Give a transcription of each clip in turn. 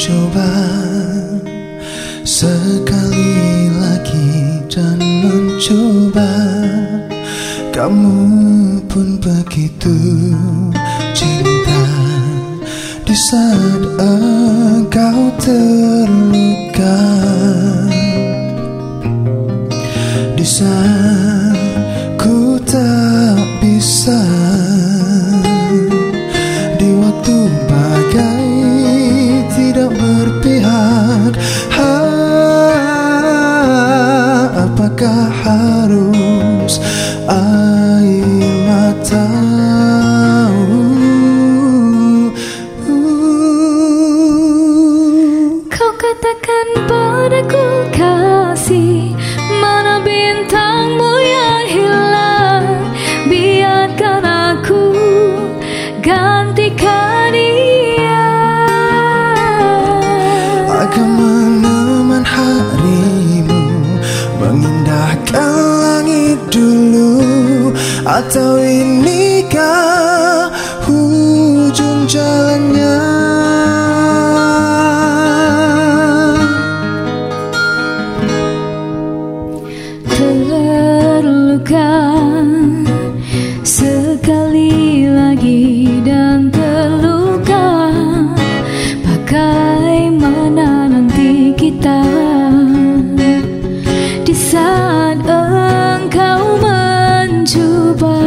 mencoba sekali lagi dan mencoba. Kamu pun begitu cinta. Di saat engkau terluka, di saat ku tak bisa, di waktu bagai tidak berpihak. Apakah harus air matamu? Kau katakan padaku kasih, mana bintangmu yang hilang? Biarkan aku gantikan dia. Akan meneman harimu, mengindahkan langit dulu. Atau inikah hujung jalannya? Terluka sekali lagi dan terluka. Bagaimana nanti kita di saat engkau mencoba,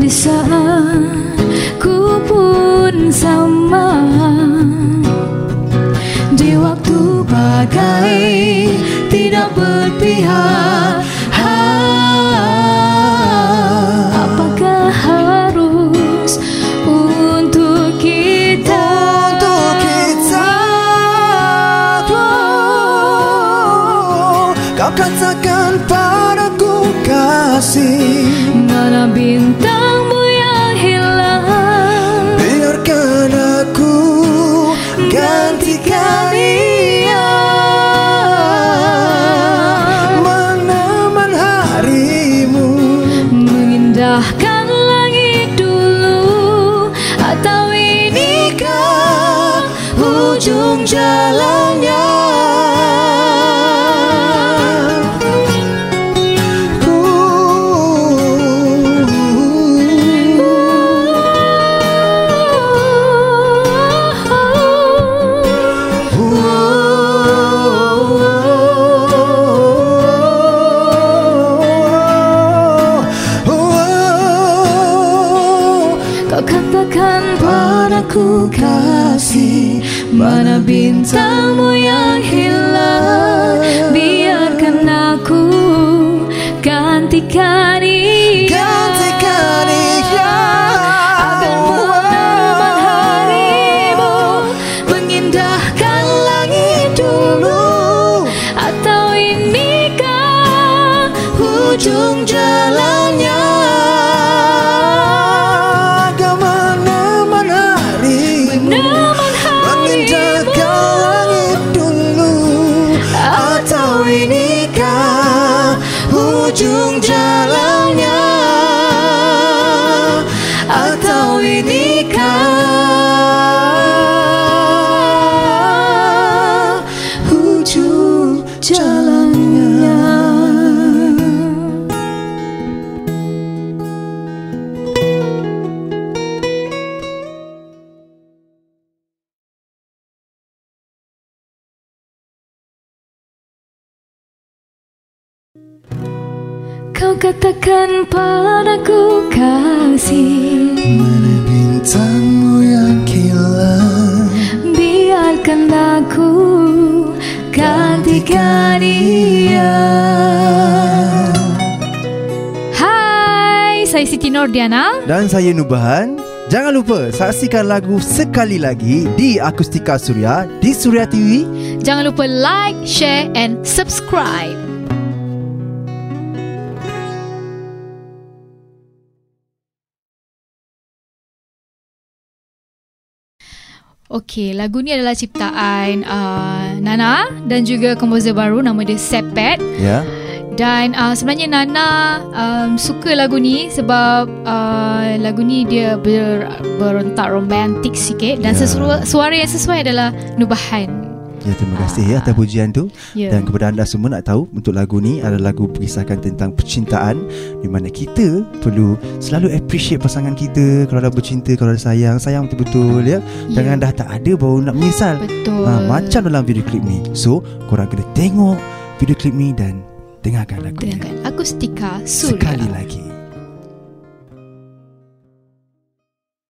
di saat ku pun sama, di waktu bagai tidak berpihak. Apakah harus untuk kita? Kau katakan padaku kasih, mana bintangmu yang hilang? Biarkan aku gantikan dia. Meneman harimu, mengindahkan langit dulu. Atau inikah ujung jalannya? Katakan padaku kasih, mana bintangmu yang hilang? Biarkan aku gantikan dia. Akan meneman harimu, mengindahkan langit dulu. Atau inikah hujung jalannya? Ujung jalannya, atau inikah ujung jalannya? Kau katakan padaku kasih, mana bintangmu yang hilang? Biarkan aku gantikan dia. Hai, saya Siti Nordiana. Dan saya Nubahan. Jangan lupa saksikan lagu Sekali Lagi di Akustika Suria di Suria TV. Jangan lupa like, share and subscribe. Okey, lagu ni adalah ciptaan Nana dan juga komposer baru, nama dia Sepet. Ya. Yeah. Dan sebenarnya Nana suka lagu ni sebab lagu ni dia berontak romantik sikit dan suara yang sesuai adalah Nubahan. Ya, terima kasih ya atas pujian tu. Dan kepada anda semua nak tahu, untuk lagu ni adalah lagu berkisahkan tentang percintaan, di mana kita perlu selalu appreciate pasangan kita. Kalau dah bercinta, kalau dah sayang, sayang betul-betul ya. Jangan dah tak ada baru nak menyesal. Macam dalam video klip ni. So korang kena tengok video klip ni dan dengarkan lagu ni. Akustika Suria. Sekali Lagi.